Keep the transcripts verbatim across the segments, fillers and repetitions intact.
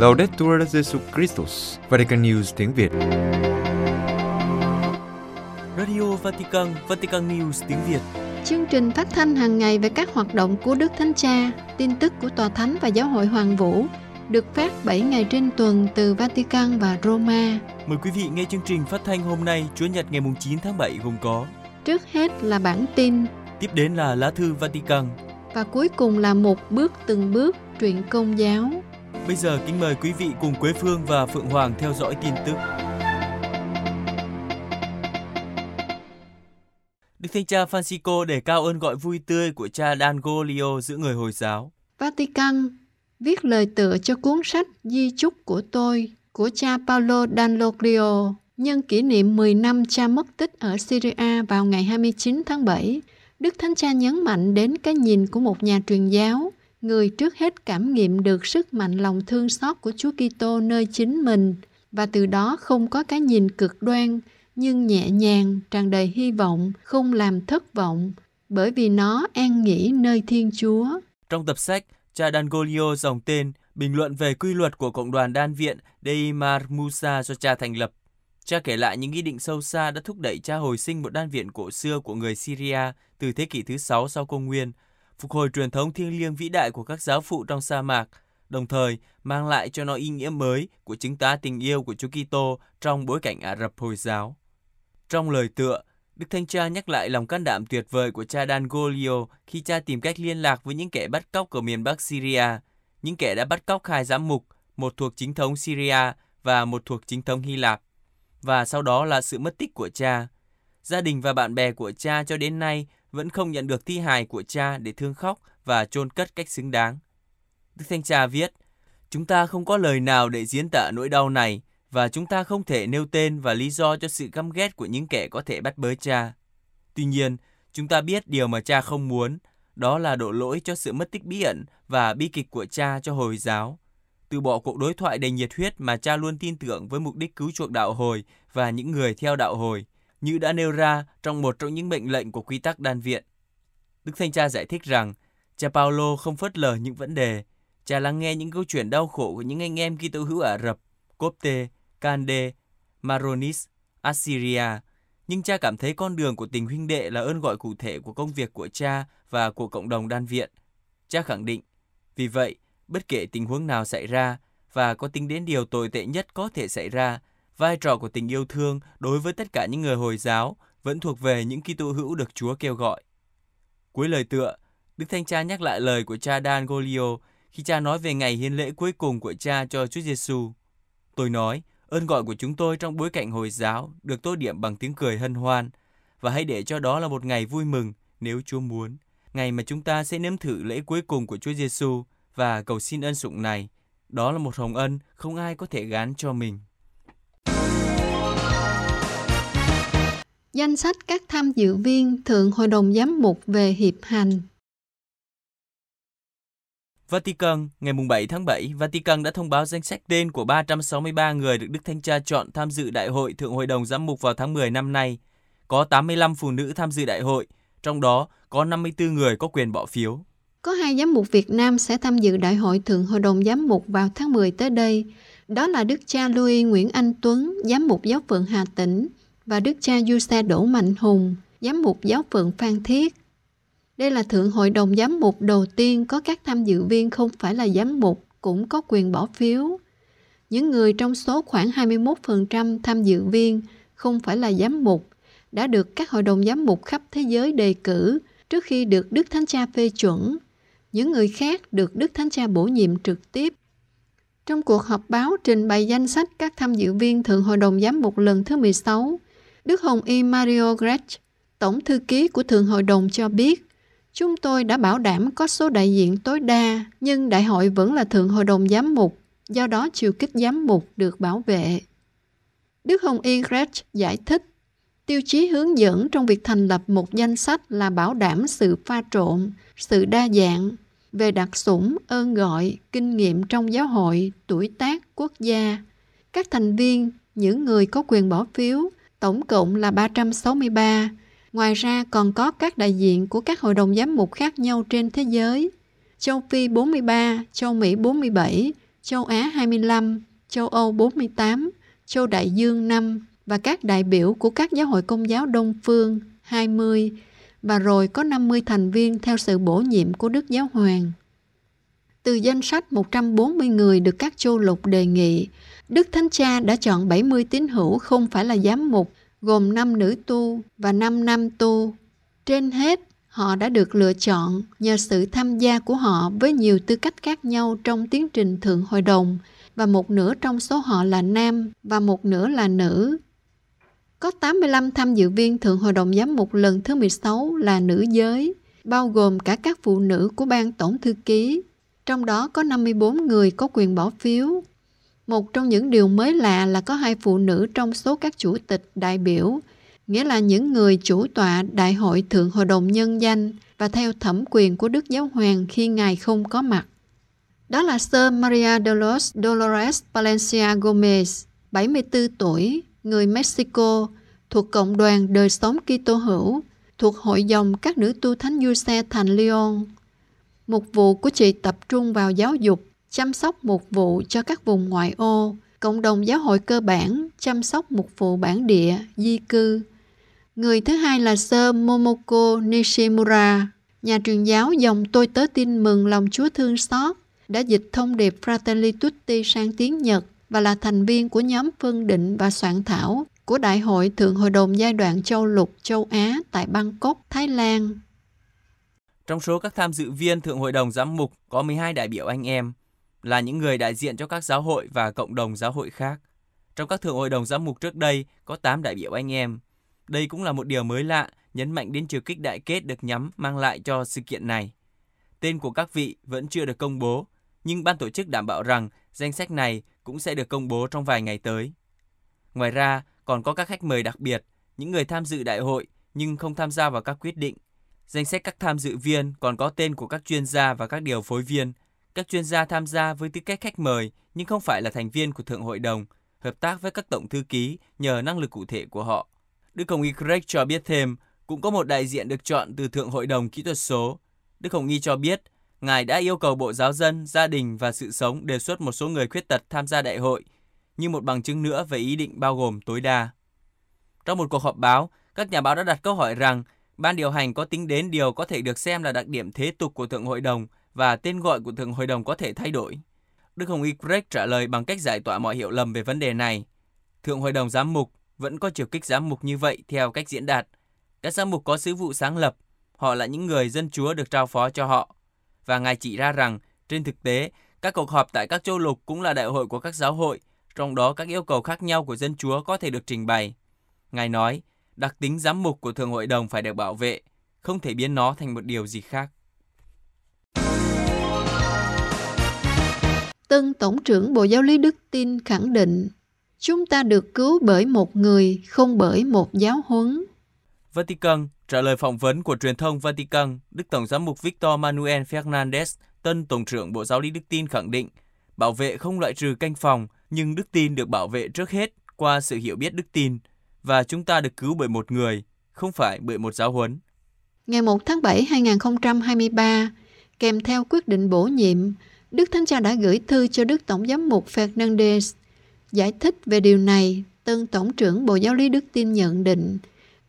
Laudetur Jesu Christus, Vatican News tiếng Việt. Radio Vatican, Vatican News tiếng Việt. Chương trình phát thanh hàng ngày về các hoạt động của Đức Thánh Cha, tin tức của Tòa Thánh và Giáo hội Hoàng Vũ, được phát bảy ngày trên tuần từ Vatican và Roma. Mời quý vị nghe chương trình phát thanh hôm nay, Chủ nhật ngày chín tháng bảy gồm có: trước hết là bản tin, tiếp đến là lá thư Vatican, và cuối cùng là một bước từng bước truyện công giáo. Bây giờ kính mời quý vị cùng Quế Phương và Phượng Hoàng theo dõi tin tức. Đức Thánh Cha Francisco để cao ơn gọi vui tươi của cha Dall'Oglio giữa người Hồi giáo. Vatican viết lời tựa cho cuốn sách Di chúc của tôi của cha Paolo Danilo nhân kỷ niệm mười năm cha mất tích ở Syria vào ngày hai mươi chín tháng bảy. Đức Thánh Cha nhấn mạnh đến cái nhìn của một nhà truyền giáo, người trước hết cảm nghiệm được sức mạnh lòng thương xót của Chúa Kitô nơi chính mình, và từ đó không có cái nhìn cực đoan, nhưng nhẹ nhàng, tràn đầy hy vọng, không làm thất vọng, bởi vì nó an nghỉ nơi Thiên Chúa. Trong tập sách, cha Dall'Oglio dòng tên, bình luận về quy luật của Cộng đoàn Đan viện Deimar Musa do cha thành lập. Cha kể lại những ý định sâu xa đã thúc đẩy cha hồi sinh một đan viện cổ xưa của người Syria từ thế kỷ thứ sáu sau công nguyên, phục hồi truyền thống thiêng liêng vĩ đại của các giáo phụ trong sa mạc, đồng thời mang lại cho nó ý nghĩa mới của chứng tá tình yêu của Chúa Kitô trong bối cảnh Ả Rập Hồi giáo. Trong lời tựa, Đức Thánh Cha nhắc lại lòng can đảm tuyệt vời của cha Dall'Oglio khi cha tìm cách liên lạc với những kẻ bắt cóc ở miền Bắc Syria, những kẻ đã bắt cóc hai giám mục, một thuộc chính thống Syria và một thuộc chính thống Hy Lạp, và sau đó là sự mất tích của cha. Gia đình và bạn bè của cha cho đến nay vẫn không nhận được thi hài của cha để thương khóc và chôn cất cách xứng đáng. Đức Thánh Cha viết, chúng ta không có lời nào để diễn tả nỗi đau này, và chúng ta không thể nêu tên và lý do cho sự căm ghét của những kẻ có thể bắt bớ cha. Tuy nhiên, chúng ta biết điều mà cha không muốn, đó là đổ lỗi cho sự mất tích bí ẩn và bi kịch của cha cho Hồi giáo, từ bỏ cuộc đối thoại đầy nhiệt huyết mà cha luôn tin tưởng với mục đích cứu chuộc đạo hồi và những người theo đạo hồi, như đã nêu ra trong một trong những mệnh lệnh của quy tắc đan viện. Đức Thánh Cha giải thích rằng, cha Paolo không phớt lờ những vấn đề, cha lắng nghe những câu chuyện đau khổ của những anh em Kitô hữu Ả Rập, Copte, Cande, Maronis, Assyria, nhưng cha cảm thấy con đường của tình huynh đệ là ơn gọi cụ thể của công việc của cha và của cộng đồng đan viện. Cha khẳng định, vì vậy, bất kể tình huống nào xảy ra, và có tính đến điều tồi tệ nhất có thể xảy ra, vai trò của tình yêu thương đối với tất cả những người Hồi giáo vẫn thuộc về những Kitô hữu được Chúa kêu gọi. Cuối lời tựa, Đức Thánh Cha nhắc lại lời của cha Dall'Oglio khi cha nói về ngày hiến lễ cuối cùng của cha cho Chúa Giêsu. Tôi nói, ơn gọi của chúng tôi trong bối cảnh Hồi giáo được tô điểm bằng tiếng cười hân hoan, và hãy để cho đó là một ngày vui mừng nếu Chúa muốn, ngày mà chúng ta sẽ nếm thử lễ cuối cùng của Chúa Giêsu và cầu xin ân sủng này. Đó là một hồng ân không ai có thể gán cho mình. Danh sách các tham dự viên Thượng Hội đồng Giám mục về hiệp hành. Vatican, ngày bảy tháng bảy, Vatican đã thông báo danh sách tên của ba trăm sáu mươi ba người được Đức Thánh Cha chọn tham dự Đại hội Thượng Hội đồng Giám mục vào tháng mười năm nay. Có tám mươi lăm phụ nữ tham dự đại hội, trong đó có năm mươi tư người có quyền bỏ phiếu. Có hai giám mục Việt Nam sẽ tham dự Đại hội Thượng Hội đồng Giám mục vào tháng mười tới đây. Đó là Đức Cha Louis Nguyễn Anh Tuấn, Giám mục Giáo phận Hà Tĩnh, và Đức Cha Giuse Đỗ Mạnh Hùng, Giám mục Giáo phận Phan Thiết. Đây là Thượng Hội đồng Giám mục đầu tiên có các tham dự viên không phải là giám mục cũng có quyền bỏ phiếu. Những người trong số khoảng hai mươi mốt phần trăm tham dự viên không phải là giám mục đã được các hội đồng giám mục khắp thế giới đề cử trước khi được Đức Thánh Cha phê chuẩn. Những người khác được Đức Thánh Cha bổ nhiệm trực tiếp. Trong cuộc họp báo trình bày danh sách các tham dự viên Thượng Hội đồng Giám mục lần thứ mười sáu, Đức Hồng Y Mario Grech, Tổng Thư ký của Thượng Hội đồng cho biết, chúng tôi đã bảo đảm có số đại diện tối đa, nhưng đại hội vẫn là Thượng Hội đồng Giám mục, do đó chiều kích giám mục được bảo vệ. Đức Hồng Y Grech giải thích, tiêu chí hướng dẫn trong việc thành lập một danh sách là bảo đảm sự pha trộn, sự đa dạng về đặc sủng, ơn gọi, kinh nghiệm trong giáo hội, tuổi tác, quốc gia. Các thành viên, những người có quyền bỏ phiếu, tổng cộng là ba trăm sáu mươi ba. Ngoài ra còn có các đại diện của các hội đồng giám mục khác nhau trên thế giới. Châu Phi bốn mươi ba, Châu Mỹ bốn mươi bảy, châu Á hai mươi lăm, châu Âu bốn mươi tám, châu Đại Dương năm và các đại biểu của các giáo hội Công giáo Đông Phương hai mươi và rồi có năm mươi thành viên theo sự bổ nhiệm của Đức Giáo Hoàng. Từ danh sách một trăm bốn mươi người được các châu lục đề nghị, Đức Thánh Cha đã chọn bảy mươi tín hữu không phải là giám mục, gồm năm nữ tu và năm nam tu. Trên hết, họ đã được lựa chọn nhờ sự tham gia của họ với nhiều tư cách khác nhau trong tiến trình Thượng Hội đồng, và một nửa trong số họ là nam và một nửa là nữ. Có tám mươi lăm tham dự viên Thượng Hội đồng Giám mục lần thứ mười sáu là nữ giới, bao gồm cả các phụ nữ của ban Tổng Thư ký. Trong đó có năm mươi bốn người có quyền bỏ phiếu. Một trong những điều mới lạ là có hai phụ nữ trong số các chủ tịch đại biểu, nghĩa là những người chủ tọa Đại hội Thượng Hội đồng Nhân danh và theo thẩm quyền của Đức Giáo Hoàng khi Ngài không có mặt. Đó là Sơ Maria Dolores Palencia Gomez, bảy mươi tư tuổi, người Mexico, thuộc Cộng đoàn Đời Sống Kitô Hữu, thuộc Hội dòng các nữ tu Thánh Giuse thành Lyon. Mục vụ của chị tập trung vào giáo dục, chăm sóc mục vụ cho các vùng ngoại ô, cộng đồng giáo hội cơ bản, chăm sóc mục vụ bản địa, di cư. Người thứ hai là Sơ Momoko Nishimura, nhà truyền giáo dòng Tôi Tớ Tin Mừng Lòng Chúa Thương Xót, đã dịch thông điệp Fratelli Tutti sang tiếng Nhật và là thành viên của nhóm phân định và soạn thảo của Đại hội Thượng Hội đồng Giai đoạn Châu Lục Châu Á tại Bangkok, Thái Lan. Trong số các tham dự viên Thượng Hội đồng Giám mục có mười hai đại biểu anh em, là những người đại diện cho các giáo hội và cộng đồng giáo hội khác. Trong các Thượng Hội đồng Giám mục trước đây có tám đại biểu anh em. Đây cũng là một điều mới lạ, nhấn mạnh đến chiều kích đại kết được nhắm mang lại cho sự kiện này. Tên của các vị vẫn chưa được công bố, nhưng ban tổ chức đảm bảo rằng danh sách này cũng sẽ được công bố trong vài ngày tới. Ngoài ra, còn có các khách mời đặc biệt, những người tham dự đại hội nhưng không tham gia vào các quyết định. Danh sách các tham dự viên còn có tên của các chuyên gia và các điều phối viên. Các chuyên gia tham gia với tư cách khách mời nhưng không phải là thành viên của Thượng Hội đồng, hợp tác với các tổng thư ký nhờ năng lực cụ thể của họ. Đức Hồng Y Grech cho biết thêm, cũng có một đại diện được chọn từ Thượng Hội đồng Kỹ thuật số. Đức Hồng Y cho biết, Ngài đã yêu cầu Bộ Giáo dân, Gia đình và Sự sống đề xuất một số người khuyết tật tham gia đại hội, như một bằng chứng nữa về ý định bao gồm tối đa. Trong một cuộc họp báo, các nhà báo đã đặt câu hỏi rằng Ban điều hành có tính đến điều có thể được xem là đặc điểm thế tục của Thượng Hội đồng và tên gọi của Thượng Hội đồng có thể thay đổi. Đức Hồng Y Grech trả lời bằng cách giải tỏa mọi hiểu lầm về vấn đề này. Thượng Hội đồng Giám mục vẫn có chiều kích giám mục như vậy theo cách diễn đạt. Các giám mục có sứ vụ sáng lập, họ là những người dân Chúa được trao phó cho họ. Và Ngài chỉ ra rằng, trên thực tế, các cuộc họp tại các châu lục cũng là đại hội của các giáo hội, trong đó các yêu cầu khác nhau của dân Chúa có thể được trình bày. Ngài nói, đặc tính giám mục của Thượng Hội đồng phải được bảo vệ, không thể biến nó thành một điều gì khác. Tân Tổng trưởng Bộ Giáo lý Đức Tin khẳng định, chúng ta được cứu bởi một người, không bởi một giáo huấn. Vatican trả lời phỏng vấn của truyền thông Vatican, Đức Tổng giám mục Victor Manuel Fernandez, Tân Tổng trưởng Bộ Giáo lý Đức Tin khẳng định, bảo vệ không loại trừ canh phòng, nhưng đức tin được bảo vệ trước hết qua sự hiểu biết đức tin, và chúng ta được cứu bởi một người, không phải bởi một giáo huấn. Ngày mùng một tháng bảy năm hai nghìn không trăm hai mươi ba, kèm theo quyết định bổ nhiệm, Đức Thánh Cha đã gửi thư cho Đức Tổng giám mục Fernandez. Giải thích về điều này, Tân Tổng trưởng Bộ Giáo lý Đức Tin nhận định,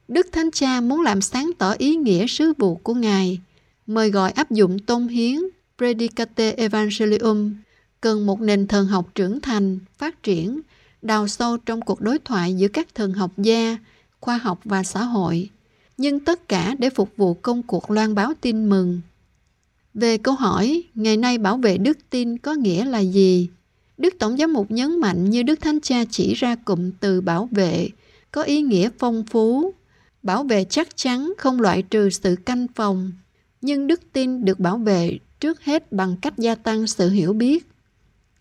Đức Thánh Cha muốn làm sáng tỏ ý nghĩa sứ vụ của Ngài, mời gọi áp dụng tôn hiến Predicate Evangelium, cần một nền thần học trưởng thành, phát triển, đào sâu trong cuộc đối thoại giữa các thần học gia, khoa học và xã hội, nhưng tất cả để phục vụ công cuộc loan báo tin mừng. Về câu hỏi, ngày nay bảo vệ đức tin có nghĩa là gì? Đức Tổng giám mục nhấn mạnh như Đức Thánh Cha chỉ ra cụm từ bảo vệ, có ý nghĩa phong phú, bảo vệ chắc chắn không loại trừ sự canh phòng, nhưng đức tin được bảo vệ trước hết bằng cách gia tăng sự hiểu biết.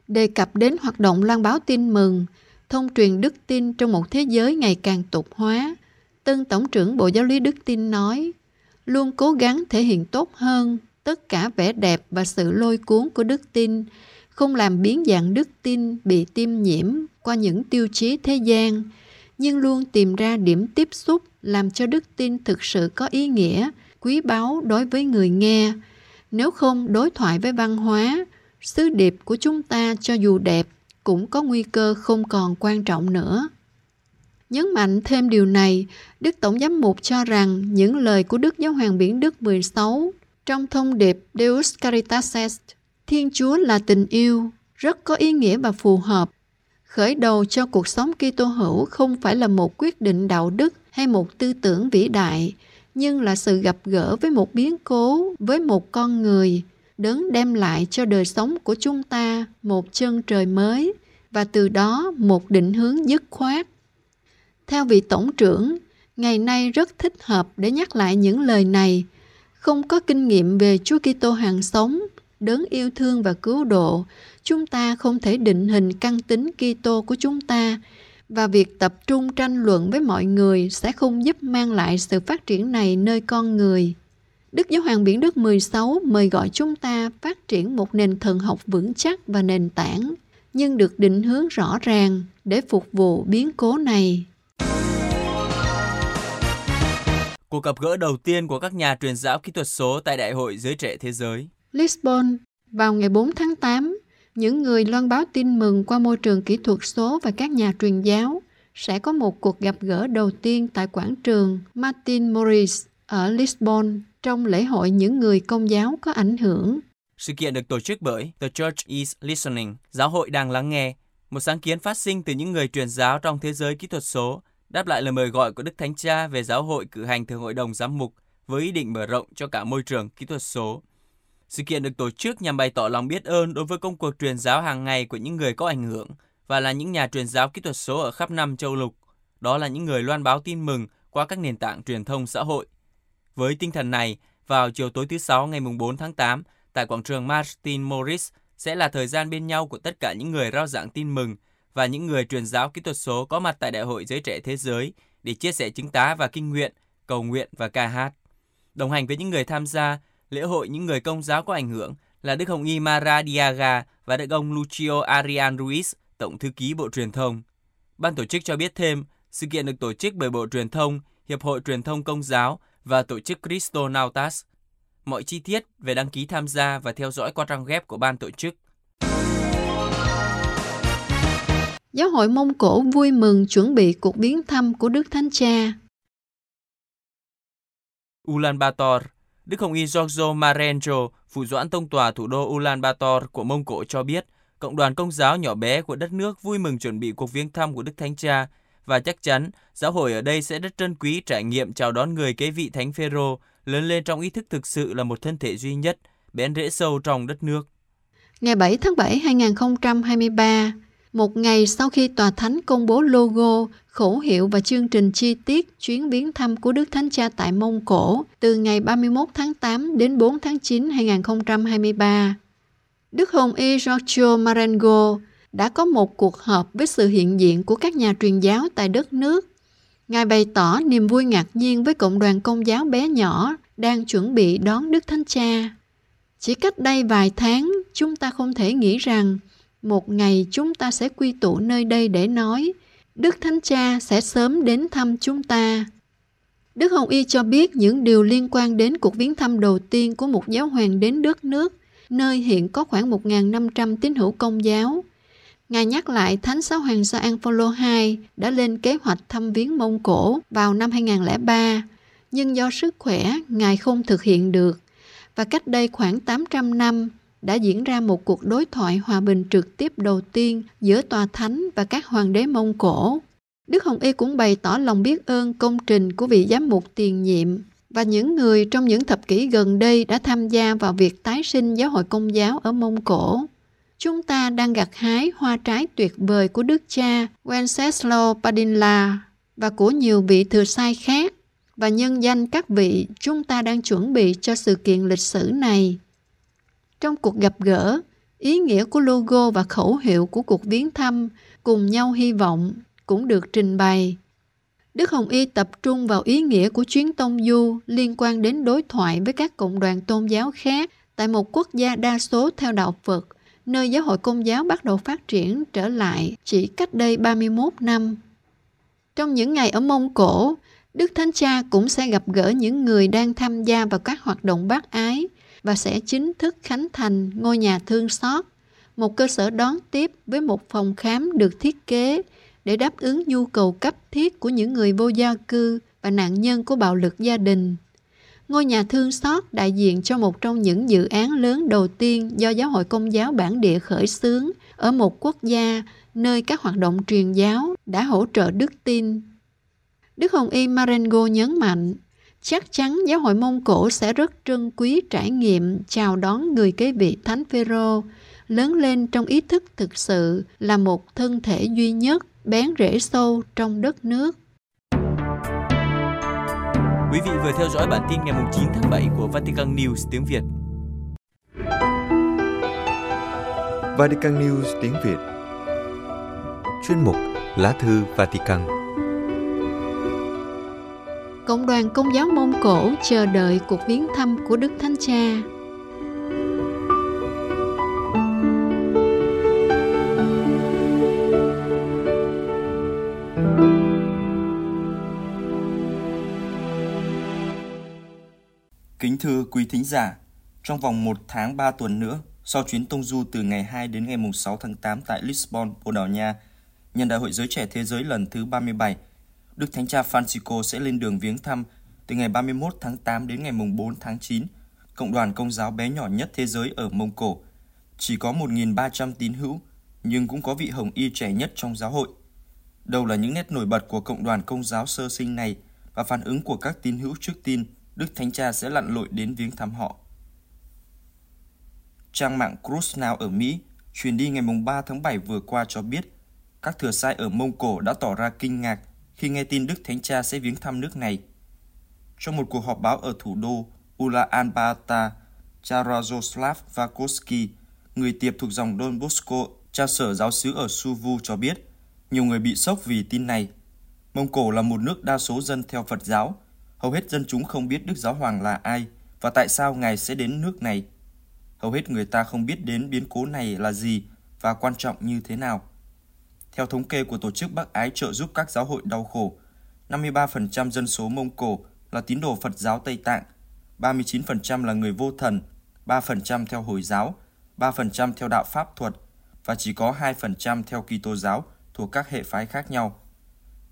Đề cập đến hoạt động loan báo tin mừng, thông truyền đức tin trong một thế giới ngày càng tục hóa, Tân Tổng trưởng Bộ Giáo lý Đức Tin nói, luôn cố gắng thể hiện tốt hơn tất cả vẻ đẹp và sự lôi cuốn của đức tin, không làm biến dạng đức tin bị tiêm nhiễm qua những tiêu chí thế gian, nhưng luôn tìm ra điểm tiếp xúc làm cho đức tin thực sự có ý nghĩa, quý báu đối với người nghe. Nếu không đối thoại với văn hóa, sứ điệp của chúng ta cho dù đẹp cũng có nguy cơ không còn quan trọng nữa. Nhấn mạnh thêm điều này, Đức Tổng Giám mục cho rằng những lời của Đức Giáo Hoàng Biển Đức mười sáu trong thông điệp Deus Caritas Est, Thiên Chúa là tình yêu, rất có ý nghĩa và phù hợp. Khởi đầu cho cuộc sống Kitô hữu không phải là một quyết định đạo đức hay một tư tưởng vĩ đại, nhưng là sự gặp gỡ với một biến cố, với một con người, đấng đem lại cho đời sống của chúng ta một chân trời mới và từ đó một định hướng dứt khoát. Theo vị tổng trưởng, ngày nay rất thích hợp để nhắc lại những lời này. Không có kinh nghiệm về Chúa Kitô hàng sống, đấng yêu thương và cứu độ, chúng ta không thể định hình căn tính Kitô của chúng ta, và việc tập trung tranh luận với mọi người sẽ không giúp mang lại sự phát triển này nơi con người. Đức Giáo Hoàng Biển Đức mười sáu mời gọi chúng ta phát triển một nền thần học vững chắc và nền tảng, nhưng được định hướng rõ ràng để phục vụ biến cố này. Cuộc gặp gỡ đầu tiên của các nhà truyền giáo kỹ thuật số tại Đại hội Giới Trẻ Thế Giới. Lisbon, vào ngày bốn tháng tám, những người loan báo tin mừng qua môi trường kỹ thuật số và các nhà truyền giáo sẽ có một cuộc gặp gỡ đầu tiên tại quảng trường Martin Maurice ở Lisbon trong lễ hội những người công giáo có ảnh hưởng. Sự kiện được tổ chức bởi The Church is Listening, Giáo hội đang lắng nghe, một sáng kiến phát sinh từ những người truyền giáo trong thế giới kỹ thuật số, đáp lại lời mời gọi của Đức Thánh Cha về giáo hội cử hành Thường hội đồng giám mục với ý định mở rộng cho cả môi trường kỹ thuật số. Sự kiện được tổ chức nhằm bày tỏ lòng biết ơn đối với công cuộc truyền giáo hàng ngày của những người có ảnh hưởng và là những nhà truyền giáo kỹ thuật số ở khắp năm châu lục. Đó là những người loan báo tin mừng qua các nền tảng truyền thông xã hội. Với tinh thần này, vào chiều tối thứ Sáu ngày bốn tháng tám, tại quảng trường Martin Maurice sẽ là thời gian bên nhau của tất cả những người rao giảng tin mừng và những người truyền giáo kỹ thuật số có mặt tại Đại hội Giới Trẻ Thế Giới để chia sẻ chứng tá và kinh nguyện, cầu nguyện và ca hát. Đồng hành với những người tham gia, lễ hội những người công giáo có ảnh hưởng là Đức Hồng Y Maradiaga và Đức ông Lucio Arian Ruiz, Tổng Thư ký Bộ Truyền thông. Ban tổ chức cho biết thêm, sự kiện được tổ chức bởi Bộ Truyền thông, Hiệp hội Truyền thông Công giáo và tổ chức Cristonautas. Mọi chi tiết về đăng ký tham gia và theo dõi qua trang web của ban tổ chức. Giáo hội Mông Cổ vui mừng chuẩn bị cuộc viếng thăm của Đức Thánh Cha. Ulaanbaatar, Đức Hồng Y Giorgio Marengo, Phủ doãn Tông tòa thủ đô Ulaanbaatar của Mông Cổ cho biết, cộng đoàn công giáo nhỏ bé của đất nước vui mừng chuẩn bị cuộc viếng thăm của Đức Thánh Cha và chắc chắn giáo hội ở đây sẽ rất trân quý trải nghiệm chào đón người kế vị Thánh Phêrô lớn lên trong ý thức thực sự là một thân thể duy nhất, bén rễ sâu trong đất nước. Ngày bảy tháng bảy năm hai nghìn không trăm hai mươi ba, một ngày sau khi Tòa Thánh công bố logo, khẩu hiệu và chương trình chi tiết chuyến viếng thăm của Đức Thánh Cha tại Mông Cổ từ ngày ba mươi mốt tháng tám đến bốn tháng chín năm hai nghìn không trăm hai mươi ba. Đức Hồng Y Giorgio Marengo đã có một cuộc họp với sự hiện diện của các nhà truyền giáo tại đất nước. Ngài bày tỏ niềm vui ngạc nhiên với cộng đoàn công giáo bé nhỏ đang chuẩn bị đón Đức Thánh Cha. Chỉ cách đây vài tháng, chúng ta không thể nghĩ rằng một ngày chúng ta sẽ quy tụ nơi đây để nói, Đức Thánh Cha sẽ sớm đến thăm chúng ta. Đức Hồng Y cho biết những điều liên quan đến cuộc viếng thăm đầu tiên của một giáo hoàng đến đất nước, nơi hiện có khoảng một nghìn năm trăm tín hữu công giáo. Ngài nhắc lại Thánh Giáo Hoàng Gioan Phaolô đệ nhị đã lên kế hoạch thăm viếng Mông Cổ vào năm hai nghìn không trăm lẻ ba, nhưng do sức khỏe, Ngài không thực hiện được. Và cách đây khoảng tám trăm năm, đã diễn ra một cuộc đối thoại hòa bình trực tiếp đầu tiên giữa Tòa Thánh và các hoàng đế Mông Cổ. Đức Hồng Y cũng bày tỏ lòng biết ơn công trình của vị giám mục tiền nhiệm và những người trong những thập kỷ gần đây đã tham gia vào việc tái sinh giáo hội công giáo ở Mông Cổ. Chúng ta đang gặt hái hoa trái tuyệt vời của Đức Cha Wenceslao Padilla và của nhiều vị thừa sai khác, và nhân danh các vị, chúng ta đang chuẩn bị cho sự kiện lịch sử này. Trong cuộc gặp gỡ, ý nghĩa của logo và khẩu hiệu của cuộc viếng thăm cùng nhau hy vọng cũng được trình bày. Đức Hồng Y tập trung vào ý nghĩa của chuyến tông du liên quan đến đối thoại với các cộng đoàn tôn giáo khác tại một quốc gia đa số theo đạo Phật, nơi giáo hội công giáo bắt đầu phát triển trở lại chỉ cách đây ba mươi mốt năm. Trong những ngày ở Mông Cổ, Đức Thánh Cha cũng sẽ gặp gỡ những người đang tham gia vào các hoạt động bác ái, và sẽ chính thức khánh thành ngôi nhà thương xót một cơ sở đón tiếp với một phòng khám được thiết kế để đáp ứng nhu cầu cấp thiết của những người vô gia cư và nạn nhân của bạo lực gia đình. Ngôi nhà thương xót đại diện cho một trong những dự án lớn đầu tiên do Giáo hội Công giáo bản địa khởi xướng ở một quốc gia nơi các hoạt động truyền giáo đã hỗ trợ đức tin. Đức Hồng Y Marengo nhấn mạnh, chắc chắn Giáo hội Mông Cổ sẽ rất trân quý trải nghiệm chào đón người kế vị Thánh Phêrô, lớn lên trong ý thức thực sự là một thân thể duy nhất bén rễ sâu trong đất nước. Quý vị vừa theo dõi bản tin ngày chín tháng bảy của Vatican News tiếng Việt. Vatican News tiếng Việt. Chuyên mục Lá thư Vatican. Cộng đoàn Công giáo Mông Cổ chờ đợi cuộc viếng thăm của Đức Thánh Cha. Kính thưa quý thính giả, trong vòng một tháng ba tuần nữa, sau chuyến tông du từ ngày hai đến ngày sáu tháng tám tại Lisbon, Bồ Đào Nha, nhân Đại hội Giới Trẻ Thế Giới lần thứ ba mươi bảy, Đức Thánh Cha Francisco sẽ lên đường viếng thăm từ ngày ba mươi mốt tháng tám đến ngày bốn tháng chín, cộng đoàn Công giáo bé nhỏ nhất thế giới ở Mông Cổ. Chỉ có một nghìn ba trăm tín hữu, nhưng cũng có vị Hồng Y trẻ nhất trong giáo hội. Đâu là những nét nổi bật của cộng đoàn Công giáo sơ sinh này và phản ứng của các tín hữu trước tin Đức Thánh Cha sẽ lặn lội đến viếng thăm họ. Trang mạng Crux News ở Mỹ, truyền đi ngày ba tháng bảy vừa qua cho biết, các thừa sai ở Mông Cổ đã tỏ ra kinh ngạc khi nghe tin Đức Thánh Cha sẽ viếng thăm nước này. Trong một cuộc họp báo ở thủ đô Ulaanbaatar, cha Jaroslav Vakoski, người Tiệp thuộc dòng Don Bosco, cha sở giáo xứ ở Suvu cho biết, nhiều người bị sốc vì tin này. Mông Cổ là một nước đa số dân theo Phật giáo, hầu hết dân chúng không biết Đức Giáo Hoàng là ai và tại sao Ngài sẽ đến nước này. Hầu hết người ta không biết đến biến cố này là gì và quan trọng như thế nào. Theo thống kê của Tổ chức Bác Ái trợ giúp các giáo hội đau khổ, năm mươi ba phần trăm dân số Mông Cổ là tín đồ Phật giáo Tây Tạng, ba mươi chín phần trăm là người vô thần, ba phần trăm theo Hồi giáo, ba phần trăm theo đạo Pháp thuật và chỉ có hai phần trăm theo Kitô giáo thuộc các hệ phái khác nhau.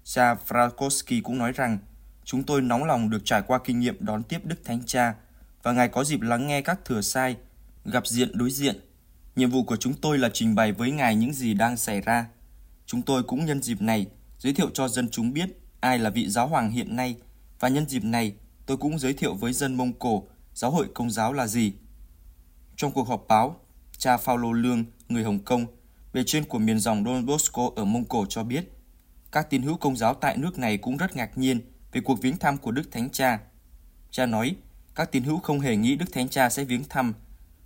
Cha Vakoski cũng nói rằng, chúng tôi nóng lòng được trải qua kinh nghiệm đón tiếp Đức Thánh Cha và Ngài có dịp lắng nghe các thừa sai, gặp diện đối diện. Nhiệm vụ của chúng tôi là trình bày với Ngài những gì đang xảy ra. Chúng tôi cũng nhân dịp này giới thiệu cho dân chúng biết ai là vị giáo hoàng hiện nay và nhân dịp này tôi cũng giới thiệu với dân Mông Cổ giáo hội Công giáo là gì. Trong cuộc họp báo, cha Paulo Lương, người Hồng Kông, bề trên của miền dòng Don Bosco ở Mông Cổ cho biết, các tín hữu Công giáo tại nước này cũng rất ngạc nhiên về cuộc viếng thăm của Đức Thánh Cha. Cha nói, các tín hữu không hề nghĩ Đức Thánh Cha sẽ viếng thăm,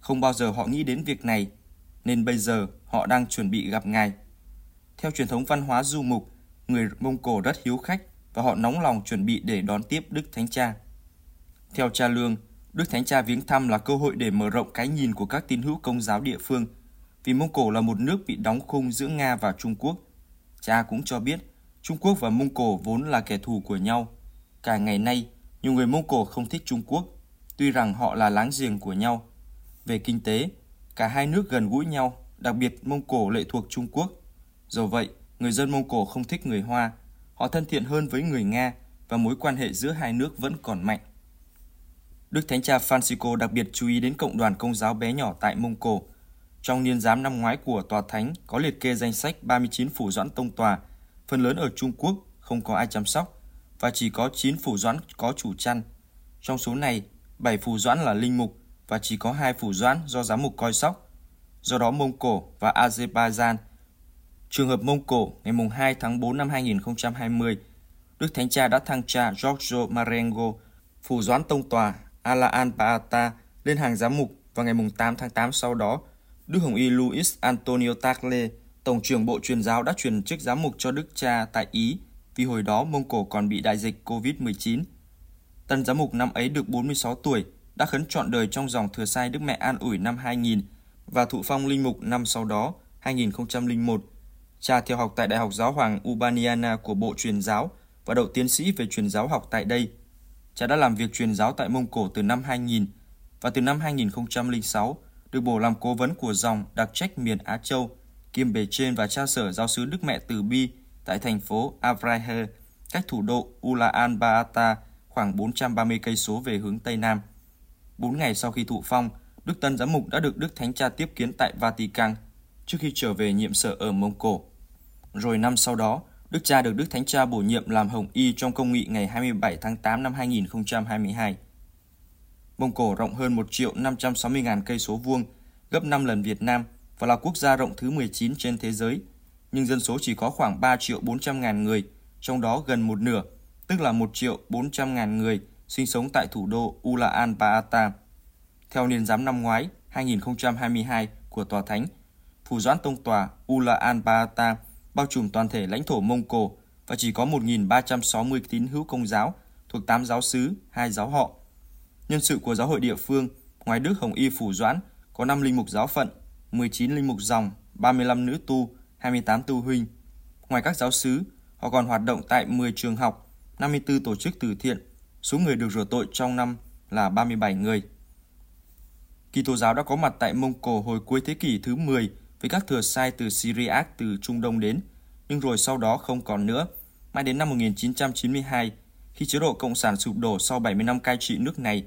không bao giờ họ nghĩ đến việc này, nên bây giờ họ đang chuẩn bị gặp Ngài. Theo truyền thống văn hóa du mục, người Mông Cổ rất hiếu khách và họ nóng lòng chuẩn bị để đón tiếp Đức Thánh Cha. Theo cha Lương, Đức Thánh Cha viếng thăm là cơ hội để mở rộng cái nhìn của các tín hữu Công giáo địa phương, vì Mông Cổ là một nước bị đóng khung giữa Nga và Trung Quốc. Cha cũng cho biết, Trung Quốc và Mông Cổ vốn là kẻ thù của nhau. Cả ngày nay, nhiều người Mông Cổ không thích Trung Quốc, tuy rằng họ là láng giềng của nhau. Về kinh tế, cả hai nước gần gũi nhau, đặc biệt Mông Cổ lệ thuộc Trung Quốc. Do vậy, người dân Mông Cổ không thích người Hoa, họ thân thiện hơn với người Nga và mối quan hệ giữa hai nước vẫn còn mạnh. Đức Thánh Cha Francisco đặc biệt chú ý đến cộng đoàn Công giáo bé nhỏ tại Mông Cổ. Trong niên giám năm ngoái của Tòa Thánh có liệt kê danh sách ba mươi chín phủ doãn tông tòa, phần lớn ở Trung Quốc không có ai chăm sóc và chỉ có chín phủ doãn có chủ chăn. Trong số này, bảy phủ doãn là linh mục và chỉ có hai phủ doãn do giám mục coi sóc. Do đó Mông Cổ và Azerbaijan. Trường hợp Mông Cổ ngày hai tháng tư năm hai nghìn không trăm hai mươi, Đức Thánh Cha đã thăng cha Giorgio Marengo, phủ doãn tông tòa Ulaanbaatar lên hàng giám mục và ngày tám tháng tám sau đó, Đức Hồng Y Luis Antonio Tagle, Tổng trưởng Bộ Truyền giáo đã truyền chức giám mục cho Đức Cha tại Ý vì hồi đó Mông Cổ còn bị đại dịch cô vít mười chín. Tân giám mục năm ấy được bốn mươi sáu tuổi, đã khấn trọn đời trong dòng thừa sai Đức Mẹ An ủi năm hai nghìn và thụ phong linh mục năm sau đó, hai nghìn không trăm lẻ một. Cha theo học tại Đại học Giáo hoàng Urbaniana của Bộ Truyền giáo và đậu tiến sĩ về truyền giáo học tại đây. Cha đã làm việc truyền giáo tại Mông Cổ từ năm hai nghìn và từ năm hai nghìn không trăm lẻ sáu, được bổ làm cố vấn của dòng đặc trách miền Á Châu, kiêm bề trên và cha sở giáo xứ Đức Mẹ Từ Bi tại thành phố Avrahe, cách thủ đô Ulaanbaatar khoảng bốn trăm ba mươi cây số về hướng Tây Nam. Bốn ngày sau khi thụ phong, Đức Tân Giám Mục đã được Đức Thánh Cha tiếp kiến tại Vatican trước khi trở về nhiệm sở ở Mông Cổ. Rồi năm sau đó, Đức Cha được Đức Thánh Cha bổ nhiệm làm Hồng Y trong công nghị ngày hai mươi bảy tháng tám năm hai nghìn không trăm hai mươi hai. Mông Cổ rộng hơn một triệu năm trăm sáu mươi nghìn cây số vuông, gấp năm lần Việt Nam và là quốc gia rộng thứ mười chín trên thế giới, nhưng dân số chỉ có khoảng ba triệu bốn trăm nghìn người, trong đó gần một nửa, tức là một triệu bốn trăm nghìn người sinh sống tại thủ đô Ulaanbaatar. Theo niên giám năm ngoái, hai nghìn không trăm hai mươi hai của Tòa Thánh, Phủ Doãn Tông Tòa Ulaanbaatar bao trùm toàn thể lãnh thổ Mông Cổ và chỉ có một nghìn ba trăm sáu mươi tín hữu Công giáo thuộc tám giáo xứ, hai giáo họ. Nhân sự của giáo hội địa phương, ngoài Đức Hồng Y Phủ Doãn, có năm linh mục giáo phận, mười chín linh mục dòng, ba mươi lăm nữ tu, hai mươi tám tu huynh. Ngoài các giáo xứ, họ còn hoạt động tại mười trường học, năm mươi tư tổ chức từ thiện. Số người được rửa tội trong năm là ba mươi bảy người. Kitô giáo đã có mặt tại Mông Cổ hồi cuối thế kỷ thứ mười với các thừa sai từ Syria, từ Trung Đông đến, nhưng rồi sau đó không còn nữa, mãi đến năm một nghìn chín trăm chín mươi hai, khi chế độ Cộng sản sụp đổ sau bảy mươi năm cai trị nước này,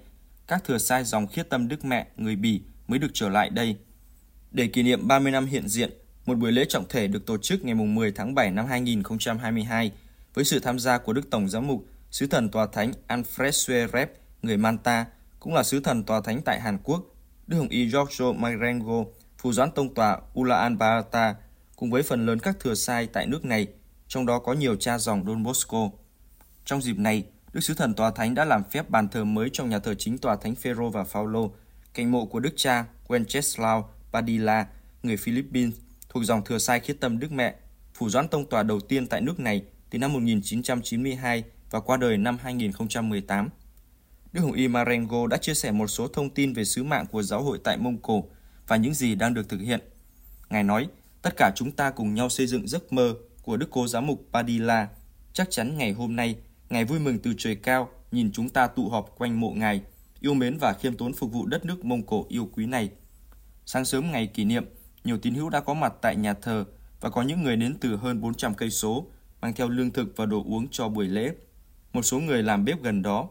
các thừa sai dòng Khiết Tâm Đức Mẹ người Bỉ mới được trở lại đây. Để kỷ niệm ba mươi năm hiện diện, một buổi lễ trọng thể được tổ chức ngày mười tháng bảy năm hai nghìn không trăm hai mươi hai với sự tham gia của Đức Tổng Giám mục, Sứ thần Tòa Thánh Alfred Suerep, người Manta, cũng là Sứ thần Tòa Thánh tại Hàn Quốc, Đức Hồng Y Giorgio Marengo, Phủ Doãn Tông Tòa Ulaanbaatar, cùng với phần lớn các thừa sai tại nước này, trong đó có nhiều cha dòng Don Bosco. Trong dịp này, Đức Sứ thần Tòa Thánh đã làm phép bàn thờ mới trong nhà thờ chính Tòa Thánh Phêrô và Paulo, cảnh mộ của Đức Cha Wenceslao Padilla, người Philippines, thuộc dòng thừa sai Khiết Tâm Đức Mẹ, Phủ Doãn Tông Tòa đầu tiên tại nước này từ năm một nghìn chín trăm chín mươi hai và qua đời năm hai nghìn không trăm mười tám. Đức Hồng Y Marengo đã chia sẻ một số thông tin về sứ mạng của giáo hội tại Mông Cổ và những gì đang được thực hiện. Ngài nói, tất cả chúng ta cùng nhau xây dựng giấc mơ của Đức Cố Giám mục Padilla. Chắc chắn ngày hôm nay, Ngài vui mừng từ trời cao nhìn chúng ta tụ họp quanh mộ Ngài, yêu mến và khiêm tốn phục vụ đất nước Mông Cổ yêu quý này. Sáng sớm ngày kỷ niệm, nhiều tín hữu đã có mặt tại nhà thờ và có những người đến từ hơn bốn trăm cây số, mang theo lương thực và đồ uống cho buổi lễ. Một số người làm bếp gần đó.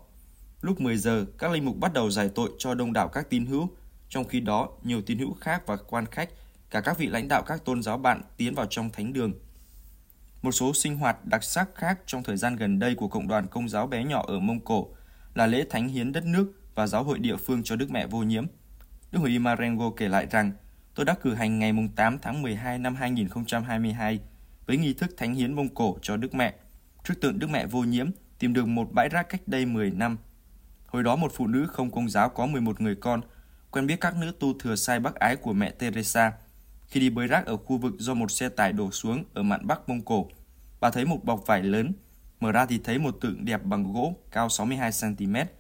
Lúc mười giờ, các linh mục bắt đầu giải tội cho đông đảo các tín hữu. Trong khi đó, nhiều tín hữu khác và quan khách, cả các vị lãnh đạo các tôn giáo bạn tiến vào trong thánh đường. Một số sinh hoạt đặc sắc khác trong thời gian gần đây của cộng đoàn Công giáo bé nhỏ ở Mông Cổ là lễ thánh hiến đất nước và giáo hội địa phương cho Đức Mẹ Vô Nhiễm. Đức Hồng Y Marengo kể lại rằng, tôi đã cử hành ngày tám tháng mười hai năm hai nghìn không trăm hai mươi hai với nghi thức thánh hiến Mông Cổ cho Đức Mẹ, trước tượng Đức Mẹ Vô Nhiễm tìm được một bãi rác cách đây mười năm. Hồi đó một phụ nữ không Công giáo có mười một người con, quen biết các nữ tu thừa sai Bác Ái của Mẹ Teresa. Khi đi bới rác ở khu vực do một xe tải đổ xuống ở mạn Bắc Mông Cổ, bà thấy một bọc vải lớn, mở ra thì thấy một tượng đẹp bằng gỗ cao sáu mươi hai xăng-ti-mét.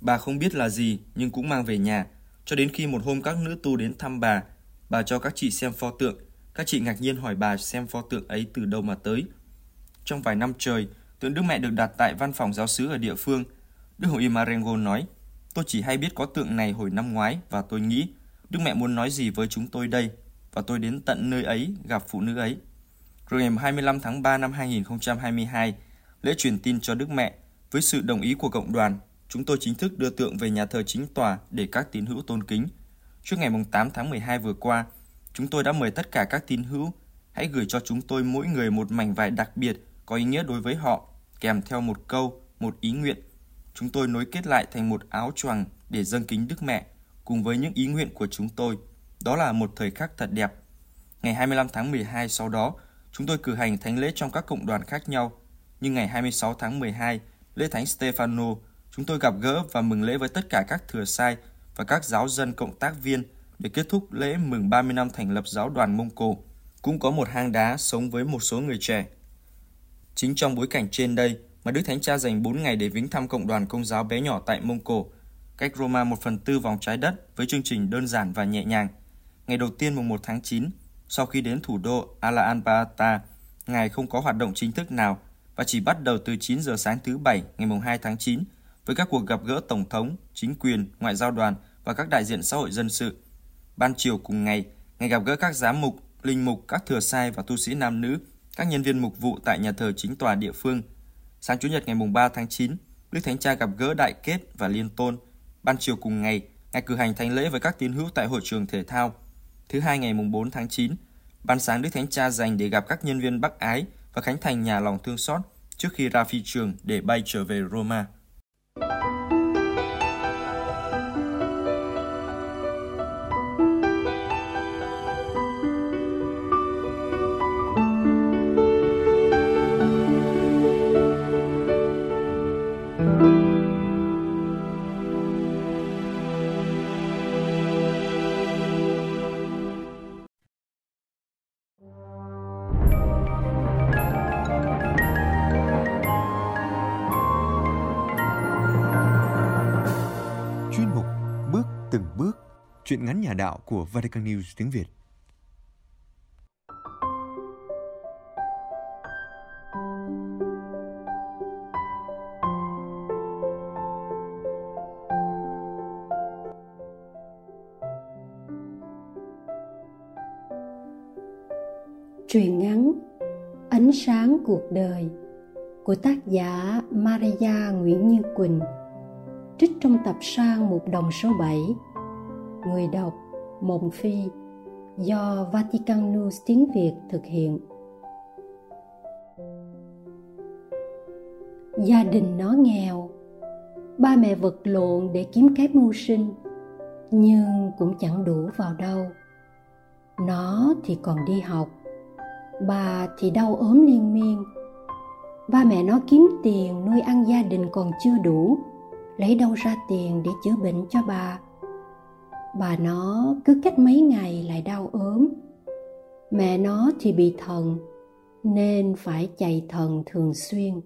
Bà không biết là gì nhưng cũng mang về nhà, cho đến khi một hôm các nữ tu đến thăm bà, bà cho các chị xem pho tượng, các chị ngạc nhiên hỏi bà xem pho tượng ấy từ đâu mà tới. Trong vài năm trời, tượng Đức Mẹ được đặt tại văn phòng giáo xứ ở địa phương. Đức Hồng Y Marengo nói, tôi chỉ hay biết có tượng này hồi năm ngoái và tôi nghĩ, Đức Mẹ muốn nói gì với chúng tôi đây? Và tôi đến tận nơi ấy, gặp phụ nữ ấy. Rồi ngày hai mươi lăm tháng ba năm hai nghìn không trăm hai mươi hai, lễ truyền tin cho Đức Mẹ, với sự đồng ý của cộng đoàn, chúng tôi chính thức đưa tượng về nhà thờ chính tòa để các tín hữu tôn kính. Trước ngày tám tháng mười hai vừa qua, chúng tôi đã mời tất cả các tín hữu, hãy gửi cho chúng tôi mỗi người một mảnh vải đặc biệt có ý nghĩa đối với họ, kèm theo một câu, một ý nguyện. Chúng tôi nối kết lại thành một áo choàng để dâng kính Đức Mẹ, cùng với những ý nguyện của chúng tôi. Đó là một thời khắc thật đẹp. Ngày hai mươi lăm tháng mười hai sau đó, chúng tôi cử hành thánh lễ trong các cộng đoàn khác nhau. Nhưng ngày hai mươi sáu tháng mười hai, lễ Thánh Stefano, chúng tôi gặp gỡ và mừng lễ với tất cả các thừa sai và các giáo dân cộng tác viên để kết thúc lễ mừng ba mươi năm thành lập giáo đoàn Mông Cổ. Cũng có một hang đá sống với một số người trẻ. Chính trong bối cảnh trên đây mà Đức Thánh Cha dành bốn ngày để viếng thăm cộng đoàn Công giáo bé nhỏ tại Mông Cổ, cách Roma một phần tư vòng trái đất với chương trình đơn giản và nhẹ nhàng. Ngày đầu tiên mùng một tháng chín, sau khi đến thủ đô Ulaanbaatar, Ngài không có hoạt động chính thức nào và chỉ bắt đầu từ chín giờ sáng thứ Bảy ngày hai tháng chín với các cuộc gặp gỡ Tổng thống, chính quyền, ngoại giao đoàn và các đại diện xã hội dân sự. Ban chiều cùng ngày, ngày gặp gỡ các giám mục, linh mục, các thừa sai và tu sĩ nam nữ, các nhân viên mục vụ tại nhà thờ chính tòa địa phương. Sáng Chủ nhật ngày ba tháng chín, Đức Thánh Cha gặp gỡ Đại Kết và Liên Tôn. Ban chiều cùng ngày, Ngài cử hành thánh lễ với các tín hữu tại hội trường thể thao. Thứ hai ngày bốn tháng chín, ban sáng Đức Thánh Cha dành để gặp các nhân viên Bắc Ái và khánh thành nhà lòng thương xót trước khi ra phi trường để bay trở về Roma. Truyện ngắn nhà đạo của Vatican News tiếng Việt. Truyện ngắn Ánh sáng cuộc đời của tác giả Maria Nguyễn Như Quỳnh, trích trong tập Sang Mục Đồng số bảy. Người đọc Mộng Phi, do Vatican News tiếng Việt thực hiện. Gia đình nó nghèo, ba mẹ vật lộn để kiếm cái mưu sinh, nhưng cũng chẳng đủ vào đâu. Nó thì còn đi học, bà thì đau ốm liên miên. Ba mẹ nó kiếm tiền nuôi ăn gia đình còn chưa đủ, lấy đâu ra tiền để chữa bệnh cho bà. Bà nó cứ cách mấy ngày lại đau ốm. Mẹ nó thì bị thận, nên phải chạy thận thường xuyên.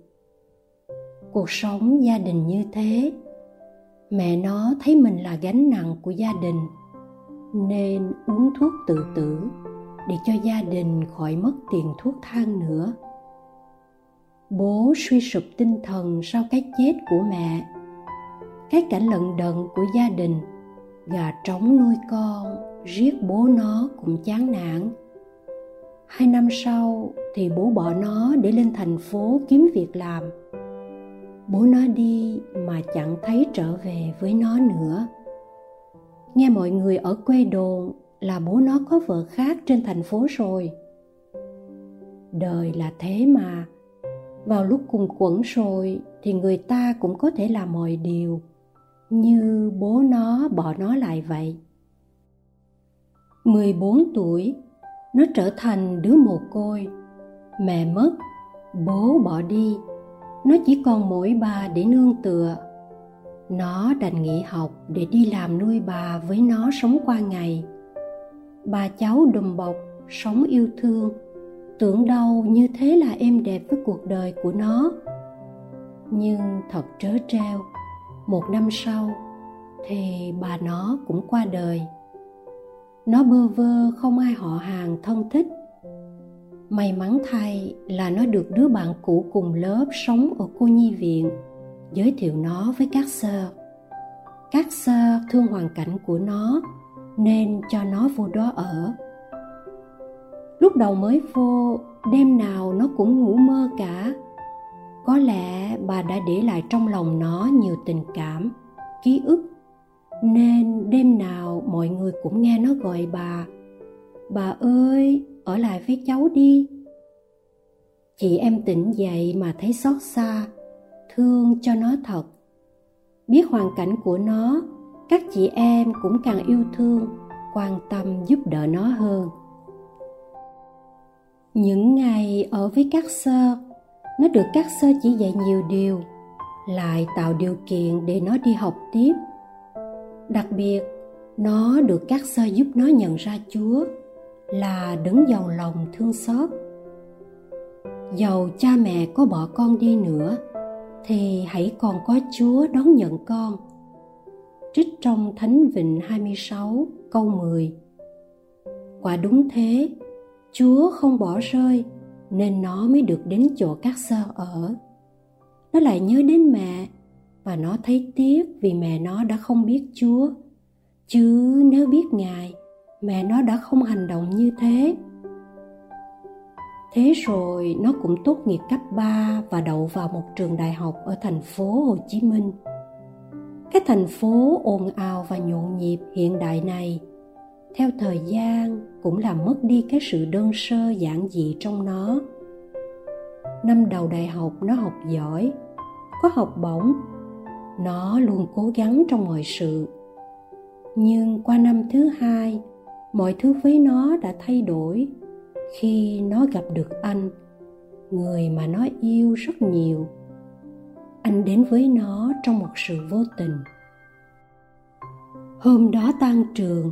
Cuộc sống gia đình như thế, mẹ nó thấy mình là gánh nặng của gia đình, nên uống thuốc tự tử để cho gia đình khỏi mất tiền thuốc thang nữa. Bố suy sụp tinh thần sau cái chết của mẹ. Cái cảnh lận đận của gia đình, gà trống nuôi con, riết bố nó cũng chán nản. Hai năm sau thì bố bỏ nó để lên thành phố kiếm việc làm. Bố nó đi mà chẳng thấy trở về với nó nữa. Nghe mọi người ở quê đồn là bố nó có vợ khác trên thành phố rồi. Đời là thế mà, vào lúc cùng quẫn rồi thì người ta cũng có thể làm mọi điều, như bố nó bỏ nó lại vậy. mười bốn tuổi, nó trở thành đứa mồ côi. Mẹ mất, bố bỏ đi, nó chỉ còn mỗi bà để nương tựa. Nó đành nghỉ học để đi làm nuôi bà với nó sống qua ngày. Bà cháu đùm bọc, sống yêu thương, tưởng đâu như thế là êm đẹp với cuộc đời của nó. Nhưng thật trớ trêu, một năm sau thì bà nó cũng qua đời. Nó bơ vơ không ai họ hàng thân thích. May mắn thay là nó được đứa bạn cũ cùng lớp sống ở cô nhi viện giới thiệu nó với các sơ. Các sơ thương hoàn cảnh của nó nên cho nó vô đó ở. Lúc đầu mới vô, đêm nào nó cũng ngủ mơ cả. Có lẽ bà đã để lại trong lòng nó nhiều tình cảm, ký ức, nên đêm nào mọi người cũng nghe nó gọi bà. Bà ơi, ở lại với cháu đi. Chị em tỉnh dậy mà thấy xót xa, thương cho nó thật. Biết hoàn cảnh của nó, các chị em cũng càng yêu thương, quan tâm giúp đỡ nó hơn. Những ngày ở với các sơ, nó được các sơ chỉ dạy nhiều điều, lại tạo điều kiện để nó đi học tiếp. Đặc biệt, nó được các sơ giúp nó nhận ra Chúa, là đấng giàu lòng thương xót. Dầu cha mẹ có bỏ con đi nữa, thì hãy còn có Chúa đón nhận con. Trích trong Thánh Vịnh hai mươi sáu câu mười. Quả đúng thế, Chúa không bỏ rơi, nên nó mới được đến chỗ các sơ ở. Nó lại nhớ đến mẹ, và nó thấy tiếc vì mẹ nó đã không biết Chúa. Chứ nếu biết Ngài, mà nó đã không hành động như thế. Thế rồi nó cũng tốt nghiệp cấp ba và đậu vào một trường đại học ở thành phố Hồ Chí Minh. Cái thành phố ồn ào và nhộn nhịp hiện đại này, theo thời gian cũng làm mất đi cái sự đơn sơ giản dị trong nó. Năm đầu đại học nó học giỏi, có học bổng, nó luôn cố gắng trong mọi sự. Nhưng qua năm thứ hai, mọi thứ với nó đã thay đổi khi nó gặp được anh, người mà nó yêu rất nhiều. Anh đến với nó trong một sự vô tình. Hôm đó tan trường,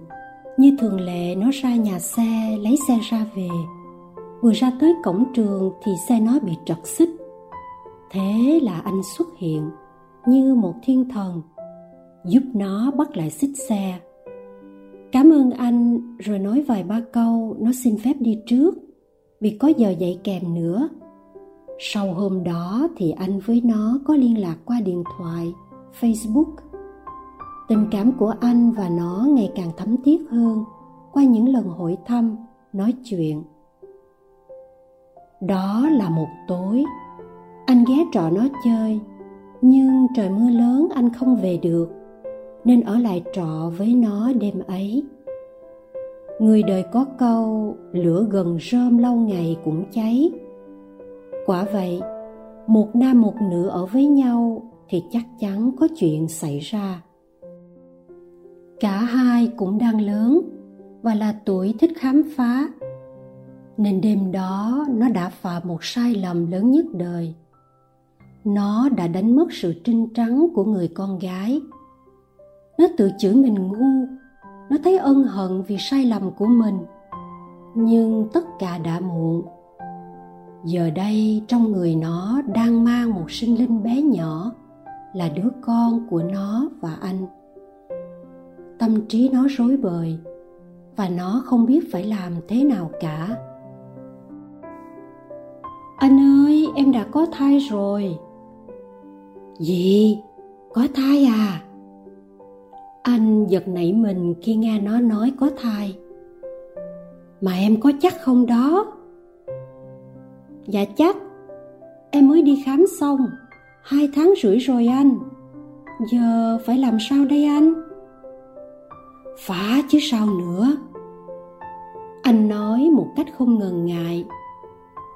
như thường lệ nó ra nhà xe lấy xe ra về. Vừa ra tới cổng trường thì xe nó bị trật xích. Thế là anh xuất hiện như một thiên thần, giúp nó bắt lại xích xe. Cảm ơn anh, rồi nói vài ba câu, nó xin phép đi trước vì có giờ dạy kèm nữa. Sau hôm đó thì anh với nó có liên lạc qua điện thoại, Facebook. Tình cảm của anh và nó ngày càng thấm thiết hơn qua những lần hỏi thăm, nói chuyện. Đó là một tối, anh ghé trọ nó chơi, nhưng trời mưa lớn anh không về được, nên ở lại trọ với nó đêm ấy. Người đời có câu, lửa gần rơm lâu ngày cũng cháy. Quả vậy, một nam một nữ ở với nhau thì chắc chắn có chuyện xảy ra. Cả hai cũng đang lớn và là tuổi thích khám phá, nên đêm đó nó đã phạm một sai lầm lớn nhất đời. Nó đã đánh mất sự trinh trắng của người con gái. Nó tự chửi mình ngu, nó thấy ân hận vì sai lầm của mình. Nhưng tất cả đã muộn. Giờ đây trong người nó đang mang một sinh linh bé nhỏ, là đứa con của nó và anh. Tâm trí nó rối bời và nó không biết phải làm thế nào cả. Anh ơi, em đã có thai rồi. Gì? Có thai à? Anh giật nảy mình khi nghe nó nói có thai. Mà em có chắc không đó? Dạ chắc, em mới đi khám xong, hai tháng rưỡi rồi anh. Giờ phải làm sao đây anh? Phá chứ sao nữa. Anh nói một cách không ngần ngại.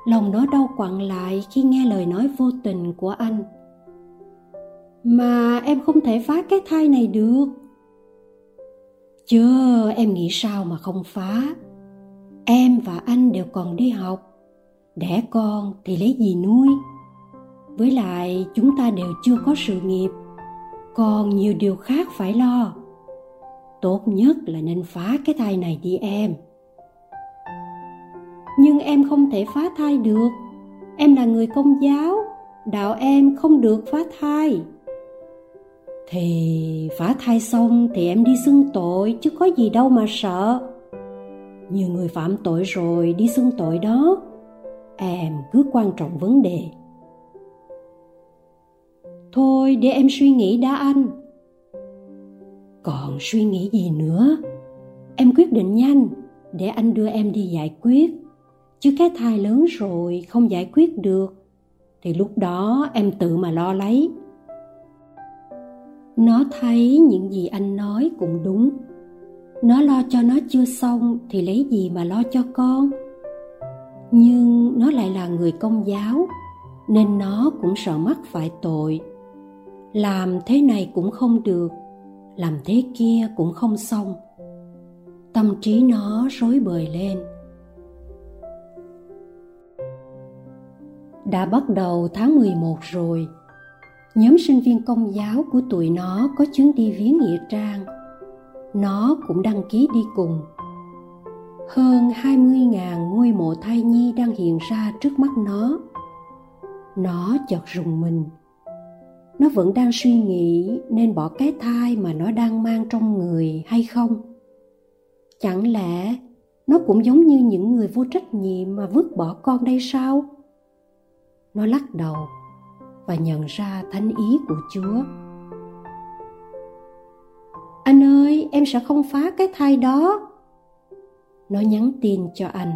Lòng nó đau quặn lại khi nghe lời nói vô tình của anh. Mà em không thể phá cái thai này được. Chưa, em nghĩ sao mà không phá. Em và anh đều còn đi học. Đẻ con thì lấy gì nuôi? Với lại chúng ta đều chưa có sự nghiệp, còn nhiều điều khác phải lo. Tốt nhất là nên phá cái thai này đi em. Nhưng em không thể phá thai được. Em là người Công giáo, đạo em không được phá thai. Thì phá thai xong thì em đi xưng tội, chứ có gì đâu mà sợ. Nhiều người phạm tội rồi đi xưng tội đó. Em cứ quan trọng vấn đề. Thôi để em suy nghĩ đã anh. Còn suy nghĩ gì nữa? Em quyết định nhanh, để anh đưa em đi giải quyết. Chứ cái thai lớn rồi không giải quyết được, thì lúc đó em tự mà lo lấy. Nó thấy những gì anh nói cũng đúng. Nó lo cho nó chưa xong thì lấy gì mà lo cho con. Nhưng nó lại là người Công giáo, nên nó cũng sợ mắc phải tội. Làm thế này cũng không được, làm thế kia cũng không xong. Tâm trí nó rối bời lên. Đã bắt đầu tháng mười một rồi. Nhóm sinh viên Công giáo của tụi nó có chuyến đi viếng nghĩa trang. Nó cũng đăng ký đi cùng. Hơn hai mươi nghìn ngôi mộ thai nhi đang hiện ra trước mắt nó. Nó chợt rùng mình. Nó vẫn đang suy nghĩ nên bỏ cái thai mà nó đang mang trong người hay không? Chẳng lẽ nó cũng giống như những người vô trách nhiệm mà vứt bỏ con đây sao? Nó lắc đầu và nhận ra thánh ý của Chúa. Anh ơi, em sẽ không phá cái thai đó. Nó nhắn tin cho anh: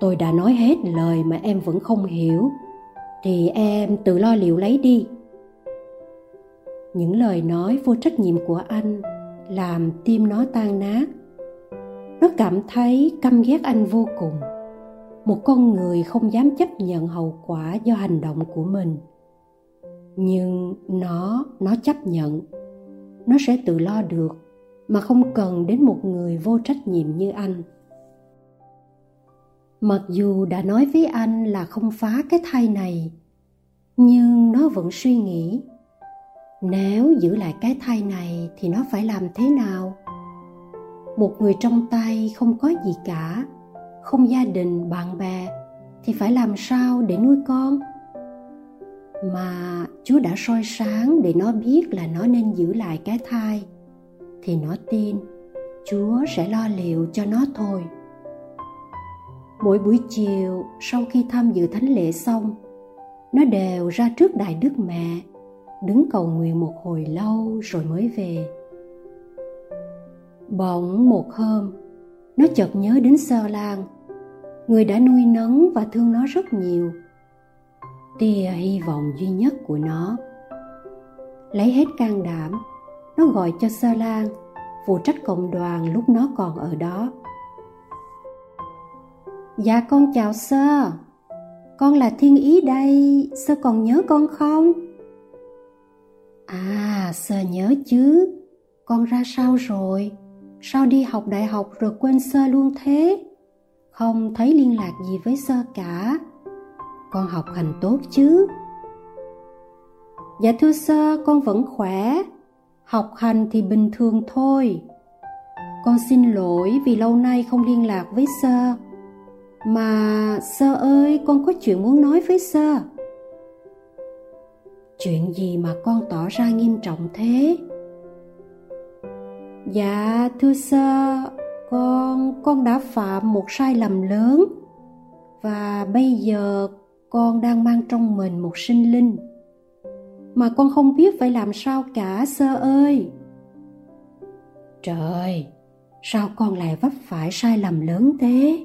"Tôi đã nói hết lời mà em vẫn không hiểu, thì em tự lo liệu lấy đi." Những lời nói vô trách nhiệm của anh làm tim nó tan nát. Nó cảm thấy căm ghét anh vô cùng, một con người không dám chấp nhận hậu quả do hành động của mình. Nhưng nó, nó chấp nhận. Nó sẽ tự lo được mà không cần đến một người vô trách nhiệm như anh. Mặc dù đã nói với anh là không phá cái thai này, nhưng nó vẫn suy nghĩ: nếu giữ lại cái thai này thì nó phải làm thế nào? Một người trong tay không có gì cả, không gia đình, bạn bè, thì phải làm sao để nuôi con? Mà Chúa đã soi sáng để nó biết là nó nên giữ lại cái thai, thì nó tin Chúa sẽ lo liệu cho nó thôi. Mỗi buổi chiều sau khi tham dự thánh lễ xong, nó đều ra trước đài Đức Mẹ, đứng cầu nguyện một hồi lâu rồi mới về. Bỗng một hôm, nó chợt nhớ đến Sơ Lan, người đã nuôi nấng và thương nó rất nhiều, tia hy vọng duy nhất của nó. Lấy hết can đảm, nó gọi cho Sơ Lan, phụ trách cộng đoàn lúc nó còn ở đó. "Dạ con chào sơ, con là Thiên Ý đây, sơ còn nhớ con không?" "À, sơ nhớ chứ, con ra sao rồi? Sao đi học đại học rồi quên sơ luôn thế? Không thấy liên lạc gì với sơ cả. Con học hành tốt chứ?" "Dạ thưa sơ, con vẫn khỏe, học hành thì bình thường thôi. Con xin lỗi vì lâu nay không liên lạc với sơ. Mà sơ ơi, con có chuyện muốn nói với sơ." "Chuyện gì mà con tỏ ra nghiêm trọng thế?" "Dạ thưa sơ, con con đã phạm một sai lầm lớn, và bây giờ con đang mang trong mình một sinh linh mà con không biết phải làm sao cả sơ ơi." "Trời, sao con lại vấp phải sai lầm lớn thế?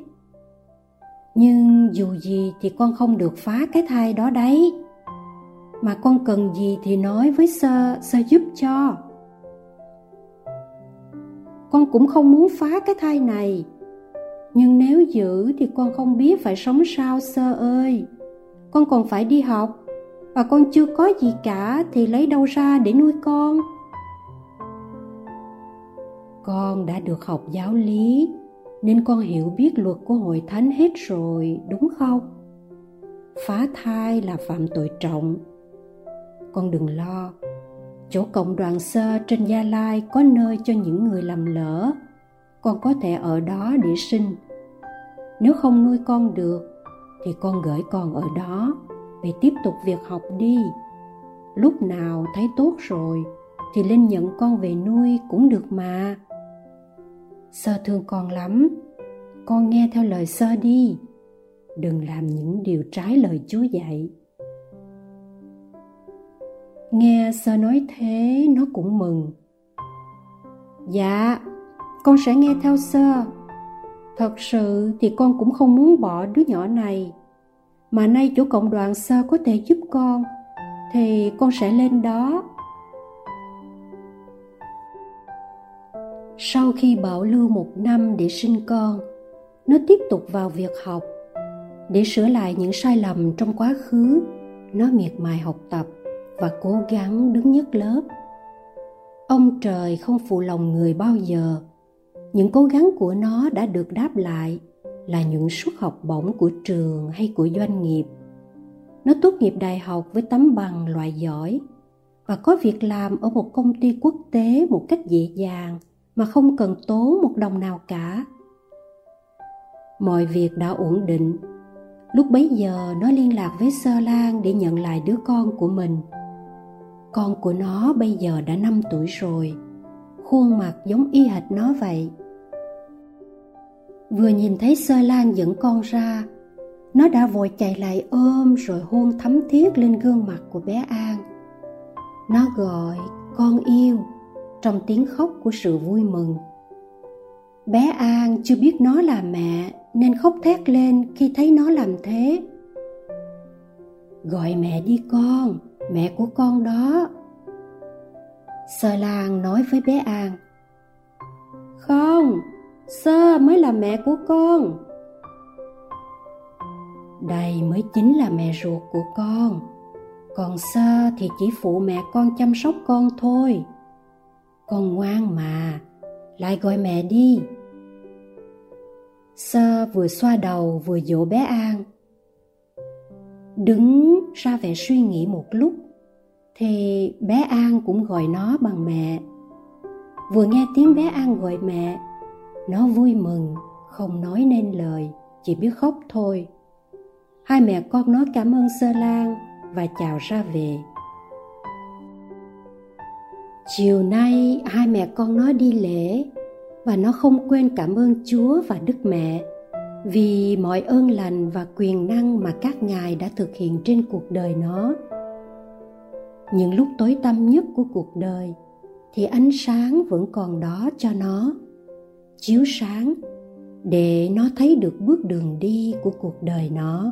Nhưng dù gì thì con không được phá cái thai đó đấy. Mà con cần gì thì nói với sơ, sơ giúp cho." "Con cũng không muốn phá cái thai này, nhưng nếu giữ thì con không biết phải sống sao sơ ơi. Con còn phải đi học, và con chưa có gì cả thì lấy đâu ra để nuôi con." "Con đã được học giáo lý nên con hiểu biết luật của hội thánh hết rồi, đúng không? Phá thai là phạm tội trọng. Con đừng lo, chỗ cộng đoàn sơ trên Gia Lai có nơi cho những người làm lỡ, con có thể ở đó để sinh. Nếu không nuôi con được thì con gửi con ở đó để tiếp tục việc học đi. Lúc nào thấy tốt rồi thì lên nhận con về nuôi cũng được mà. Sơ thương con lắm, con nghe theo lời sơ đi, đừng làm những điều trái lời Chúa dạy." Nghe sơ nói thế, nó cũng mừng. "Dạ, con sẽ nghe theo sơ. Thật sự thì con cũng không muốn bỏ đứa nhỏ này, mà nay chỗ cộng đoàn sơ có thể giúp con thì con sẽ lên đó." Sau khi bảo lưu một năm để sinh con, nó tiếp tục vào việc học. Để sửa lại những sai lầm trong quá khứ, nó miệt mài học tập và cố gắng đứng nhất lớp. Ông trời không phụ lòng người bao giờ. Những cố gắng của nó đã được đáp lại là những suất học bổng của trường hay của doanh nghiệp. Nó tốt nghiệp đại học với tấm bằng loại giỏi và có việc làm ở một công ty quốc tế một cách dễ dàng mà không cần tốn một đồng nào cả. Mọi việc đã ổn định. Lúc bấy giờ nó liên lạc với Sơ Lan để nhận lại đứa con của mình. Con của nó bây giờ đã năm tuổi rồi, khuôn mặt giống y hệt nó vậy. Vừa nhìn thấy Sơ Lan dẫn con ra, nó đã vội chạy lại ôm rồi hôn thấm thiết lên gương mặt của bé An. Nó gọi "con yêu" trong tiếng khóc của sự vui mừng. Bé An chưa biết nó là mẹ nên khóc thét lên khi thấy nó làm thế. "Gọi mẹ đi con, mẹ của con đó," Sơ Lan nói với bé An. "Không, Sơ mới là mẹ của con." "Đây mới chính là mẹ ruột của con, còn Sơ thì chỉ phụ mẹ con chăm sóc con thôi. Con ngoan mà, lại gọi mẹ đi." Sơ vừa xoa đầu vừa dỗ bé An. Đứng ra vẻ suy nghĩ một lúc thì bé An cũng gọi nó bằng mẹ. Vừa nghe tiếng bé An gọi mẹ, nó vui mừng, không nói nên lời, chỉ biết khóc thôi. Hai mẹ con nói cảm ơn Sơ Lan và chào ra về. Chiều nay hai mẹ con nó đi lễ và nó không quên cảm ơn Chúa và Đức Mẹ vì mọi ơn lành và quyền năng mà các ngài đã thực hiện trên cuộc đời nó. Những lúc tối tăm nhất của cuộc đời thì ánh sáng vẫn còn đó cho nó, chiếu sáng để nó thấy được bước đường đi của cuộc đời nó.